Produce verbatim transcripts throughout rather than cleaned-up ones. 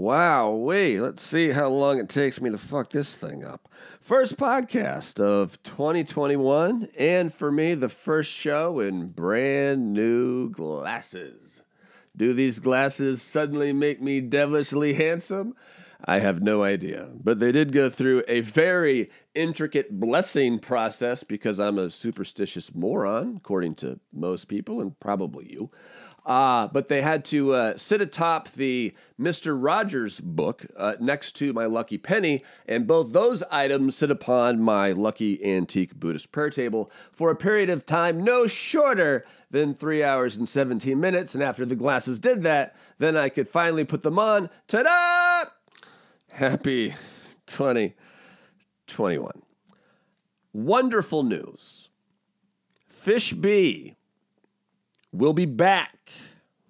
Wow, wait, let's see how long it takes me to fuck this thing up. First podcast of twenty twenty-one, and for me, the first show in brand new glasses. Do these glasses suddenly make me devilishly handsome? I have no idea, but they did go through a very intricate blessing process because I'm a superstitious moron, according to most people, and probably you. Uh, but they had to uh, sit atop the Mister Rogers book uh, next to my lucky penny, and both those items sit upon my lucky antique Buddhist prayer table for a period of time no shorter than three hours and seventeen minutes. And after the glasses did that, then I could finally put them on. Ta-da! Happy twenty twenty-one. Wonderful news. Fish B will be back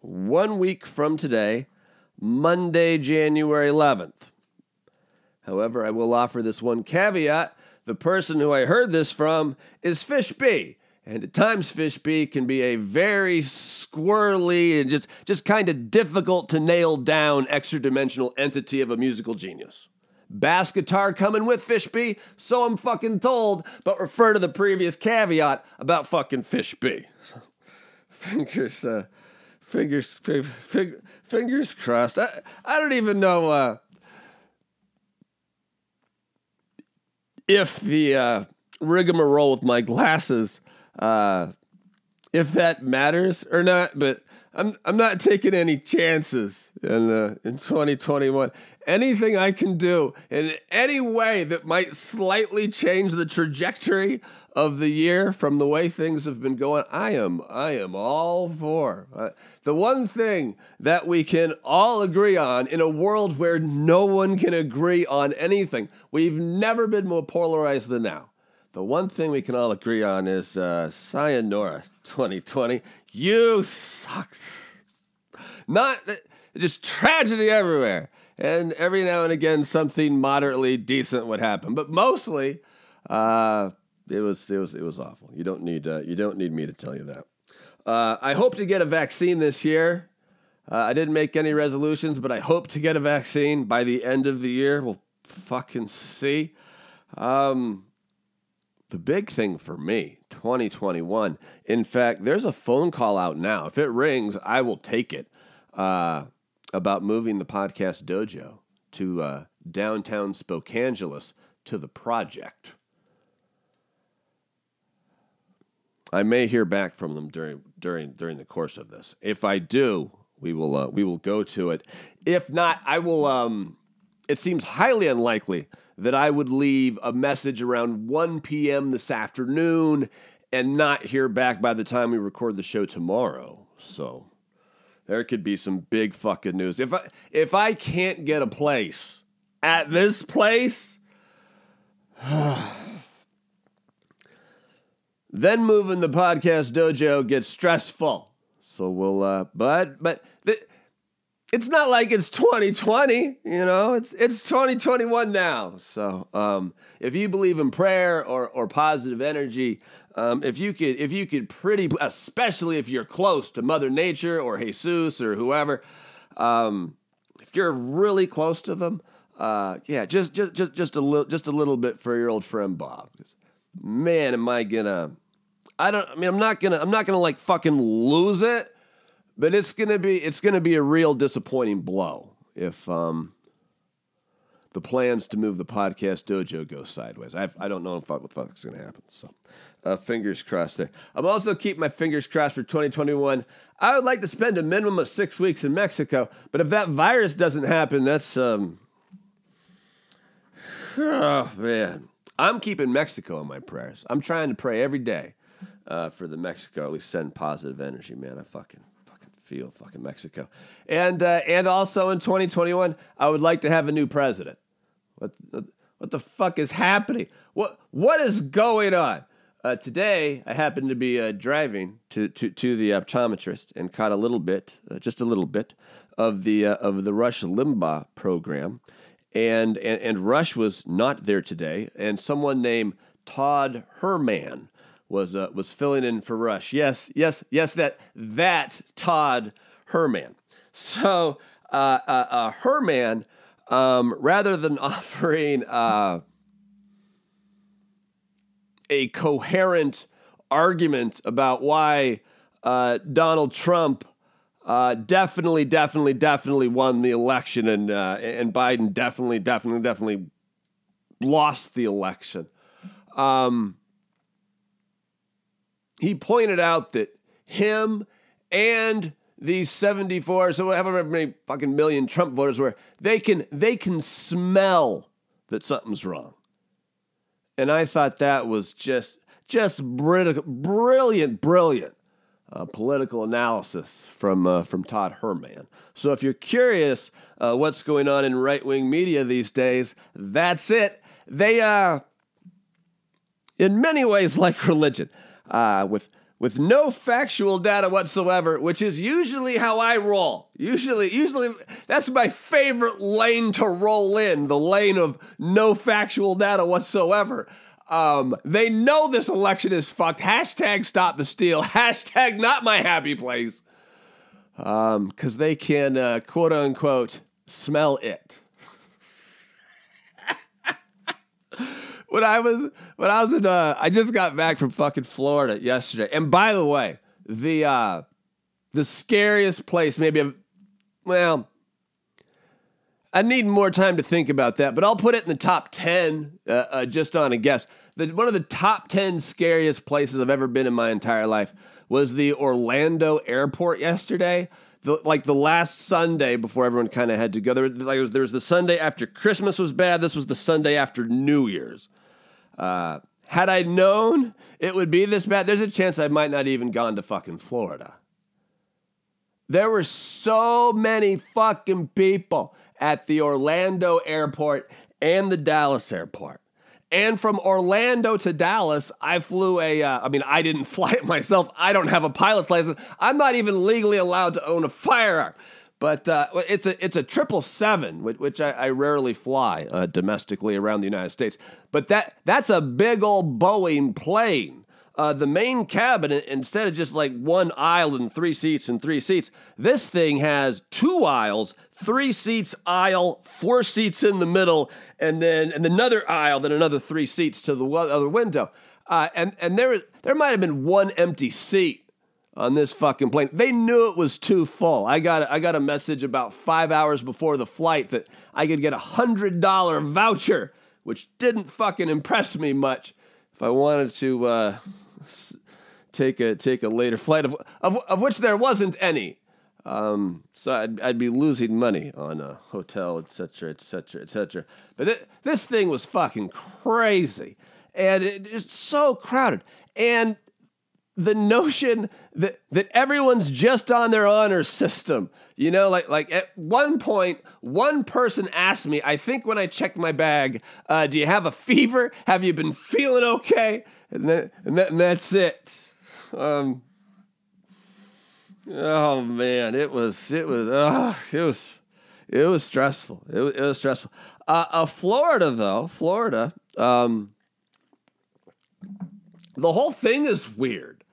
one week from today, Monday, January eleventh. However, I will offer this one caveat. The person who I heard this from is Fish B. And at times, Fish B can be a very squirrely and just, just kind of difficult to nail down extra-dimensional entity of a musical genius. Bass guitar coming with Fish B, so I'm fucking told, but refer to the previous caveat about fucking Fish B. So, fingers, uh, fingers, fig, fig, fingers crossed. I, I don't even know uh, if the uh, rigmarole with my glasses Uh, if that matters or not, but I'm I'm not taking any chances in uh, in twenty twenty-one. Anything I can do in any way that might slightly change the trajectory of the year from the way things have been going, I am I am all for. Uh, the one thing that we can all agree on in a world where no one can agree on anything, we've never been more polarized than now. The one thing we can all agree on is uh, sayonara twenty twenty. You sucked. Not just tragedy everywhere. And every now and again, something moderately decent would happen, but mostly, uh, it was it was it was awful. You don't need uh, you don't need me to tell you that. Uh, I hope to get a vaccine this year. Uh, I didn't make any resolutions, but I hope to get a vaccine by the end of the year. We'll fucking see. Um. The big thing for me, twenty twenty-one, in fact, there's a phone call out now. If it rings, I will take it, uh, about moving the podcast dojo to uh, downtown Spokangeles to the project. I may hear back from them during during during the course of this. If I do, we will uh, we will go to it. If not, I will. Um, it seems highly unlikely that I would leave a message around one p.m. this afternoon and not hear back by the time we record the show tomorrow. So there could be some big fucking news. If I if I can't get a place at this place, then moving the podcast dojo gets stressful. So we'll, uh, but, but... Th- It's not like it's twenty twenty, you know, it's it's twenty twenty-one now. So um, if you believe in prayer or or positive energy, um, if you could if you could pretty, especially if you're close to Mother Nature or Jesus or whoever, um, if you're really close to them, uh, yeah, just just just just a little just a little bit for your old friend Bob. Man, am I gonna? I don't. I mean, I'm not gonna. I'm not gonna like fucking lose it. But it's gonna be it's gonna be a real disappointing blow if um, the plans to move the podcast dojo go sideways. I I don't know what the fuck's gonna happen. So, uh, fingers crossed there. I'm also keeping my fingers crossed for twenty twenty-one. I would like to spend a minimum of six weeks in Mexico, but if that virus doesn't happen, that's um, oh man, I'm keeping Mexico in my prayers. I'm trying to pray every day uh, for the Mexico. At least send positive energy, man. I fucking. Feel fucking Mexico, and uh, and also in twenty twenty-one, I would like to have a new president. What what the fuck is happening? What what is going on? Uh, today, I happened to be uh, driving to, to to the optometrist and caught a little bit, uh, just a little bit, of the uh, of the Rush Limbaugh program, and, and and Rush was not there today, and someone named Todd Herman was uh, was filling in for Rush. Yes, yes, yes, that that Todd Herman. So uh, uh, uh, her man, um, rather than offering uh, a coherent argument about why uh, Donald Trump uh, definitely, definitely, definitely won the election and uh, and Biden definitely, definitely, definitely lost the election. Um, he pointed out that him and these seventy-four, so however many fucking million Trump voters were, they can they can smell that something's wrong. And I thought that was just just brilliant, brilliant, brilliant uh, political analysis from uh, from Todd Herman. So if you're curious uh, what's going on in right-wing media these days, that's it. They uh, in many ways like religion, uh, with. With no factual data whatsoever, which is usually how I roll. Usually, usually that's my favorite lane to roll in, the lane of no factual data whatsoever. Um, they know this election is fucked. Hashtag stop the steal. Hashtag not my happy place. Um, because they can, uh, quote unquote, smell it. When I was, when I was in, uh, I just got back from fucking Florida yesterday. And by the way, the, uh, the scariest place, maybe, I've, well, I need more time to think about that, but I'll put it in the top ten, uh, uh, just on a guess. The, one of the top ten scariest places I've ever been in my entire life was the Orlando airport yesterday. The, like the last Sunday before everyone kind of had to go. There, like, was, there was the Sunday after Christmas was bad. This was the Sunday after New Year's. Uh, had I known it would be this bad, there's a chance I might not even gone to fucking Florida. There were so many fucking people at the Orlando airport and the Dallas airport. And from Orlando to Dallas, I flew a, uh, I mean, I didn't fly it myself. I don't have a pilot's license. I'm not even legally allowed to own a firearm. But uh, it's a it's a triple seven, which, which I, I rarely fly uh, domestically around the United States. But that that's a big old Boeing plane. Uh, the main cabin, instead of just like one aisle and three seats and three seats, this thing has two aisles, three seats aisle, four seats in the middle, and then and another aisle, then another three seats to the other window. Uh, and and there there might have been one empty seat on this fucking plane. They knew it was too full. I got I got a message about five hours before the flight that I could get a hundred dollar voucher, which didn't fucking impress me much. If I wanted to. Uh, Take a take a later flight of of, of which there wasn't any, um, so I'd I'd be losing money on a hotel, et cetera, et cetera, et cetera. But th- this thing was fucking crazy, and it, it's so crowded. And the notion that that everyone's just on their honor system, you know, like like at one point, one person asked me, I think when I checked my bag, uh, "Do you have a fever? Have you been feeling okay?" And that, and that and that's it. Um. Oh man, it was it was uh, it was it was stressful. It was, it was stressful. Uh, uh, Florida though, Florida. Um, the whole thing is weird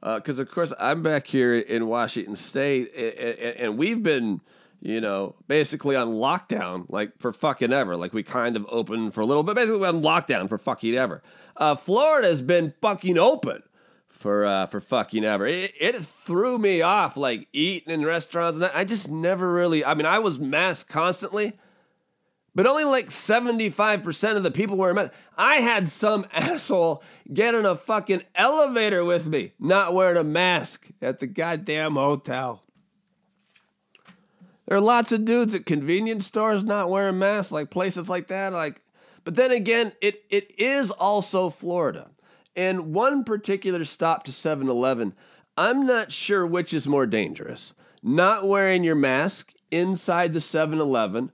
because uh, of course I'm back here in Washington State, and, and, and we've been, you know, basically on lockdown, like, for fucking ever. Like, we kind of opened for a little bit, basically we're on lockdown for fucking ever. Uh, Florida has been fucking open. For uh, for fucking ever. It, it threw me off, like, eating in restaurants. And I just never really... I mean, I was masked constantly, but only, like, seventy-five percent of the people were masked. I had some asshole get in a fucking elevator with me, not wearing a mask at the goddamn hotel. There are lots of dudes at convenience stores not wearing masks, like, places like that. Like, but then again, it it is also Florida. And one particular stop to seven eleven, I'm not sure which is more dangerous. Not wearing your mask inside the seven eleven,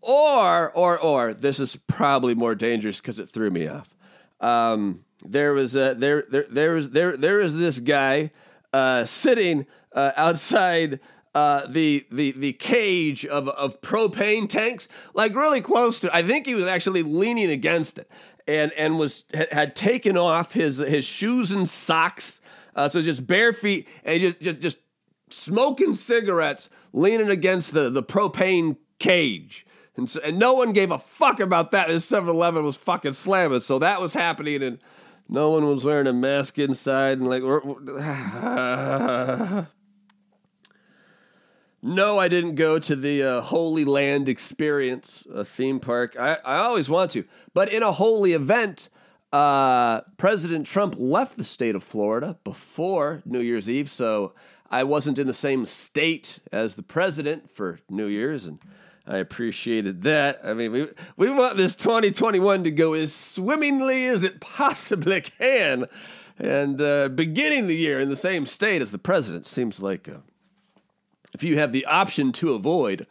or, or, or, this is probably more dangerous because it threw me off. Um, there was a, there, there, there was, there, there is this guy uh, sitting uh, outside uh, the, the, the cage of, of propane tanks, like really close to, I think he was actually leaning against it. And and was had taken off his his shoes and socks, uh, so just bare feet, and he just just just smoking cigarettes, leaning against the, the propane cage. And, so, and no one gave a fuck about that. This seven eleven was fucking slamming. So that was happening, and no one was wearing a mask inside. And like, we're, we're, no, I didn't go to the uh, Holy Land Experience, a theme park. I, I always want to. But in a holy event, uh, President Trump left the state of Florida before New Year's Eve. So I wasn't in the same state as the president for New Year's, and I appreciated that. I mean, we we want this twenty twenty-one to go as swimmingly as it possibly can. And uh, beginning the year in the same state as the president seems like a, if you have the option to avoid,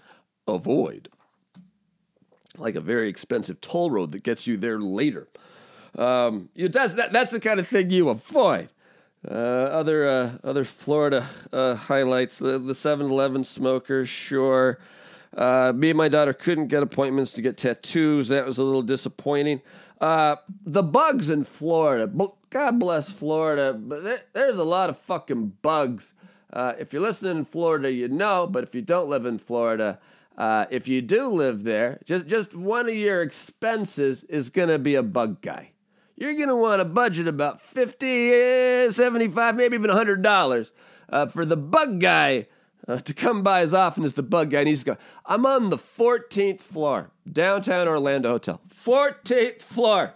avoid. Like a very expensive toll road that gets you there later. Um, you, that's, that, that's the kind of thing you avoid. Uh, other uh, other Florida uh, highlights, the, the seven eleven smoker, sure. Uh, me and my daughter couldn't get appointments to get tattoos. That was a little disappointing. Uh, the bugs in Florida. God bless Florida, but there, there's a lot of fucking bugs. Uh, if you're listening in Florida, you know, but if you don't live in Florida, uh, if you do live there, just, just one of your expenses is going to be a bug guy. You're going to want to budget about fifty dollars, seventy-five dollars, maybe even one hundred dollars uh, for the bug guy Uh, to come by as often as the bug guy needs to go. I'm on the fourteenth floor, downtown Orlando Hotel. fourteenth floor.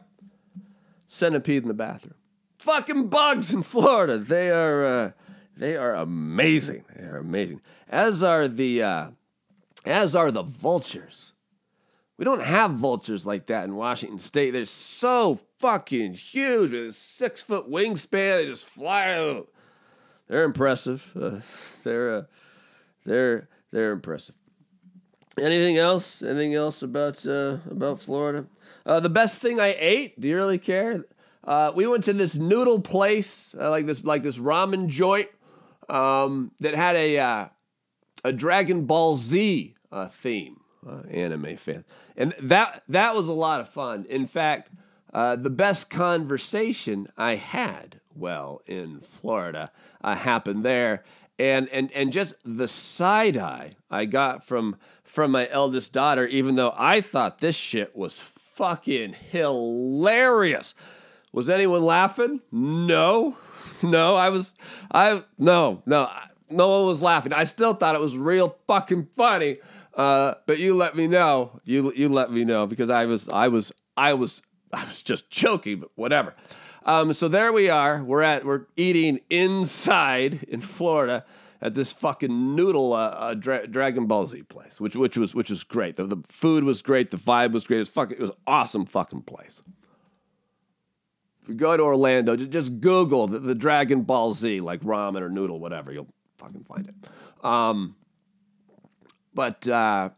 Centipede in the bathroom. Fucking bugs in Florida. They are uh, they are amazing. They are amazing. As are the uh, as are the vultures. We don't have vultures like that in Washington State. They're so fucking huge with a six foot wingspan. They just fly out. They're impressive. Uh, they're uh, They're they're impressive. Anything else? Anything else about uh, about Florida? Uh, the best thing I ate. Do you really care? Uh, we went to this noodle place, uh, like this like this ramen joint um, that had a uh, a Dragon Ball Z uh, theme. Uh, anime fan, and that that was a lot of fun. In fact, uh, the best conversation I had, well, in Florida, uh, happened there. And and and just the side eye I got from from my eldest daughter, even though I thought this shit was fucking hilarious. Was anyone laughing? No, no, I was, I no, no, no one was laughing. I still thought it was real fucking funny. Uh, but you let me know, you you let me know because I was I was I was I was just joking, but whatever. Um, so there we are. We're at we're eating inside in Florida at this fucking noodle uh, uh, Dra- Dragon Ball Z place, which which was which was great. The, the food was great. The vibe was great. It was fucking it was awesome fucking place. If you go to Orlando, just, just Google the, the Dragon Ball Z like ramen or noodle, whatever. You'll fucking find it. Um, but uh,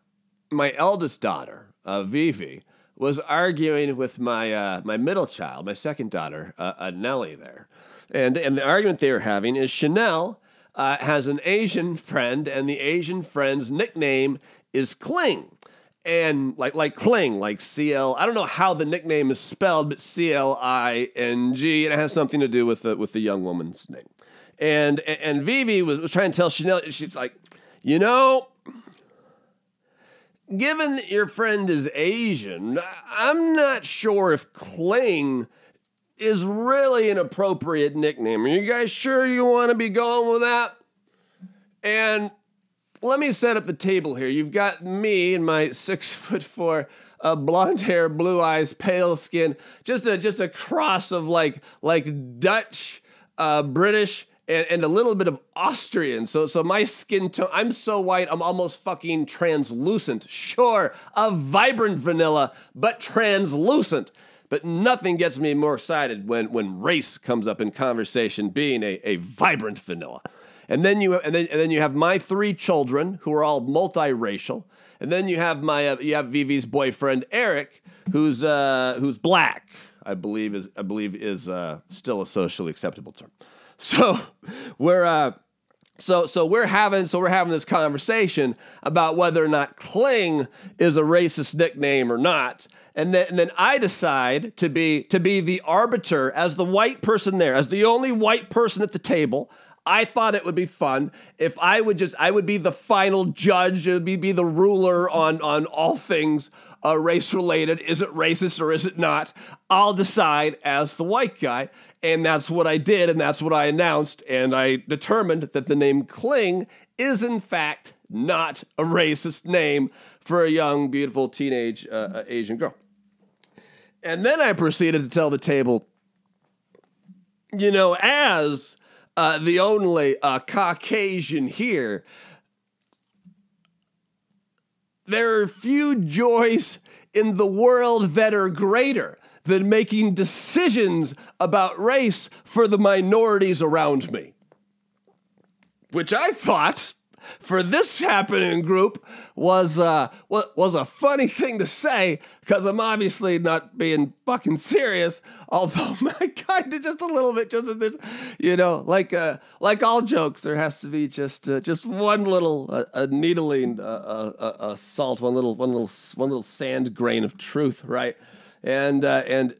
my eldest daughter, uh, Vivi, was arguing with my uh, my middle child, my second daughter, uh, uh, Nellie there. And and the argument they were having is Chanel uh, has an Asian friend, and the Asian friend's nickname is Kling. And like like Kling, like C L, I don't know how the nickname is spelled, but C L I N G, and it has something to do with the, with the young woman's name. And and, and Vivi was, was trying to tell Chanel, she's like, you know, given that your friend is Asian, I'm not sure if Kling is really an appropriate nickname. Are you guys sure you want to be going with that? And let me set up the table here. You've got me and my six foot four, uh, blonde hair, blue eyes, pale skin, just a just a cross of like like Dutch, uh, British, and, and a little bit of Austrian. So so my skin tone, I'm so white, I'm almost fucking translucent. Sure, a vibrant vanilla, but translucent. But nothing gets me more excited when, when race comes up in conversation, being a, a vibrant vanilla. And then you and then and then you have my three children who are all multiracial. And then you have my uh, you have Vivi's boyfriend Eric, who's uh, who's black, I believe is I believe is uh, still a socially acceptable term. So we're uh, so so we're having so we're having this conversation about whether or not Kling is a racist nickname or not, and then and then I decide to be to be the arbiter as the white person there, as the only white person at the table. I thought it would be fun if I would just, I would be the final judge, it would be, be the ruler on, on all things uh, race-related. Is it racist or is it not? I'll decide as the white guy. And that's what I did, and that's what I announced, and I determined that the name Kling is, in fact, not a racist name for a young, beautiful teenage uh, Asian girl. And then I proceeded to tell the table, you know, as uh, the only uh, Caucasian here, there are few joys in the world that are greater than making decisions about race for the minorities around me. Which I thought, for this happening group, was uh, was a funny thing to say, because I'm obviously not being fucking serious, although my kind of just a little bit, just this, you know, like uh, like all jokes, there has to be just uh, just one little uh, a needling uh, uh, uh, salt, one little one little one little sand grain of truth, right? And uh, and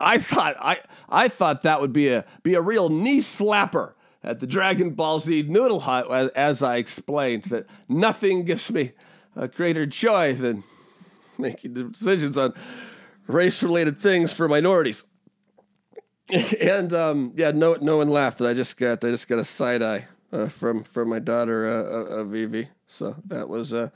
I thought I I thought that would be a be a real knee slapper at the Dragon Ball Z Noodle Hut, as, as I explained that nothing gives me a greater joy than making decisions on race-related things for minorities. And um, yeah, no no one laughed, and I just got I just got a side eye uh, from from my daughter uh, uh, Vivi. So that was a. Uh,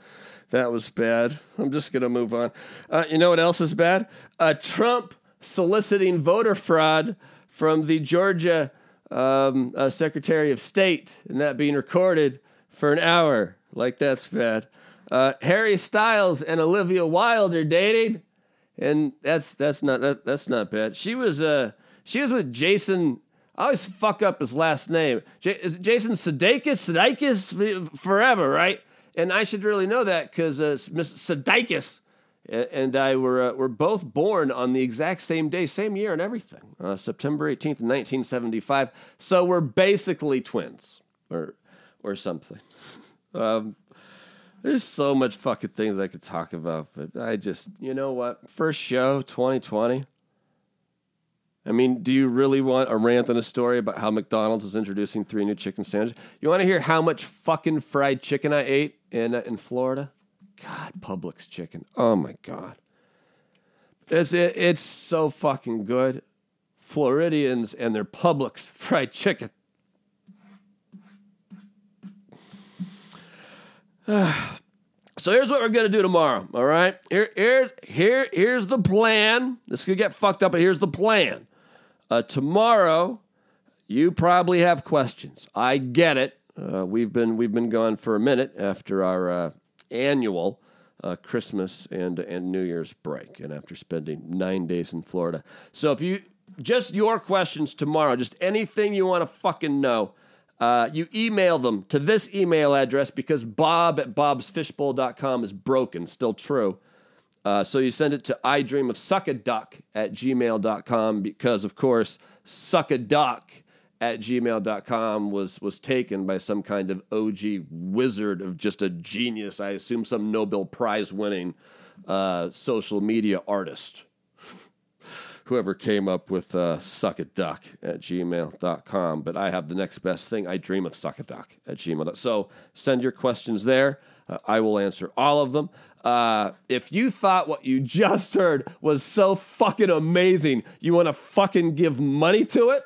That was bad. I'm just going to move on. Uh, you know what else is bad? Uh, Trump soliciting voter fraud from the Georgia um, uh, Secretary of State, and that being recorded for an hour. Like, that's bad. Uh, Harry Styles and Olivia Wilde are dating, and that's that's not that, that's not bad. She was uh, she was with Jason. I always fuck up his last name. J- is it Jason Sudeikis? Sudeikis forever, right? And I should really know that because uh, Miss Sudeikis and I were uh, were both born on the exact same day, same year, and everything. Uh, September eighteenth, nineteen seventy-five. So we're basically twins, or or something. Um, there's so much fucking things I could talk about, but I just, you know what? First show, twenty twenty. I mean, do you really want a rant and a story about how McDonald's is introducing three new chicken sandwiches? You want to hear how much fucking fried chicken I ate in uh, in Florida? God, Publix chicken. Oh, my God. It's, it, it's so fucking good. Floridians and their Publix fried chicken. So here's what we're going to do tomorrow, all right? Here, here, here, here's the plan. This could get fucked up, but here's the plan. Uh, tomorrow, you probably have questions. I get it. Uh, we've been we've been gone for a minute after our uh, annual uh, Christmas and and New Year's break, and after spending nine days in Florida. So if you just your questions tomorrow, just anything you want to fucking know, uh, you email them to this email address because Bob at bobs fishbowl dot com is broken, still true. Uh, so you send it to idreamofsuckaduck at gmail dot com because, of course, suckaduck at gmail dot com was, was taken by some kind of O G wizard of just a genius, I assume some Nobel Prize-winning uh, social media artist, whoever came up with uh, suckaduck at gmail dot com. But I have the next best thing, I dream of suckaduck at gmail dot com. So send your questions there. Uh, I will answer all of them. Uh, if you thought what you just heard was so fucking amazing, you want to fucking give money to it?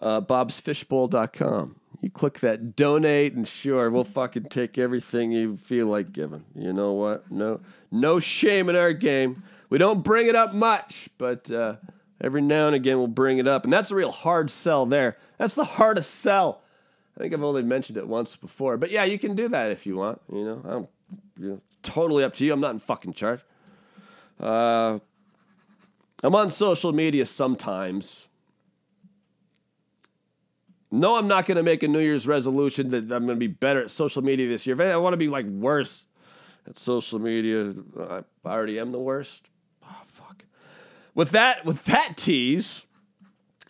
Uh, bobs fishbowl dot com. You click that donate and sure, we'll fucking take everything you feel like giving. You know what? No, no shame in our game. We don't bring it up much, but uh, every now and again we'll bring it up. And that's a real hard sell there. That's the hardest sell. I think I've only mentioned it once before. But yeah, you can do that if you want. You know, I'm you know, totally up to you. I'm not in fucking charge. Uh, I'm on social media sometimes. No, I'm not going to make a New Year's resolution that I'm going to be better at social media this year. If I want to be, like, worse at social media, I already am the worst. Oh, fuck. With that, with that tease,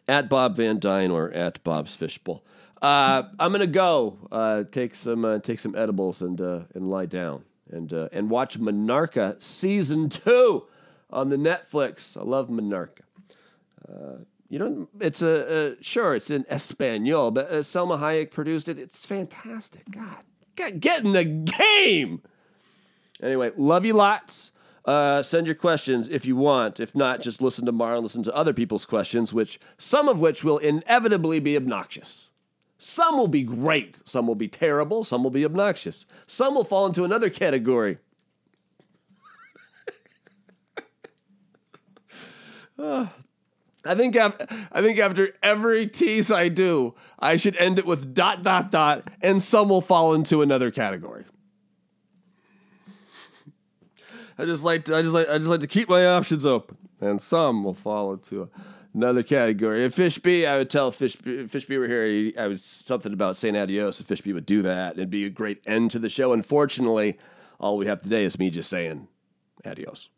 at Bob Van Dyne or at Bob's Fishbowl, uh, I'm going to go uh, take some uh, take some edibles and uh, and lie down and uh, and watch Monarca Season two on the Netflix. I love Monarca. Uh, You don't. It's a, a sure. It's in Espanol, but uh, Selma Hayek produced it. It's fantastic. God, God, get in the game. Anyway, love you lots. Uh, send your questions if you want. If not, just listen to Mar and listen to other people's questions, which some of which will inevitably be obnoxious. Some will be great. Some will be terrible. Some will be obnoxious. Some will fall into another category. uh, I think after, I think after every tease I do, I should end it with dot, dot, dot, and some will fall into another category. I just like to, I just like I just like to keep my options open, and some will fall into another category. If Fish B, I would tell Fish B, Fish B were here, I was something about saying adios. If Fish B would do that, it'd be a great end to the show. Unfortunately, all we have today is me just saying adios.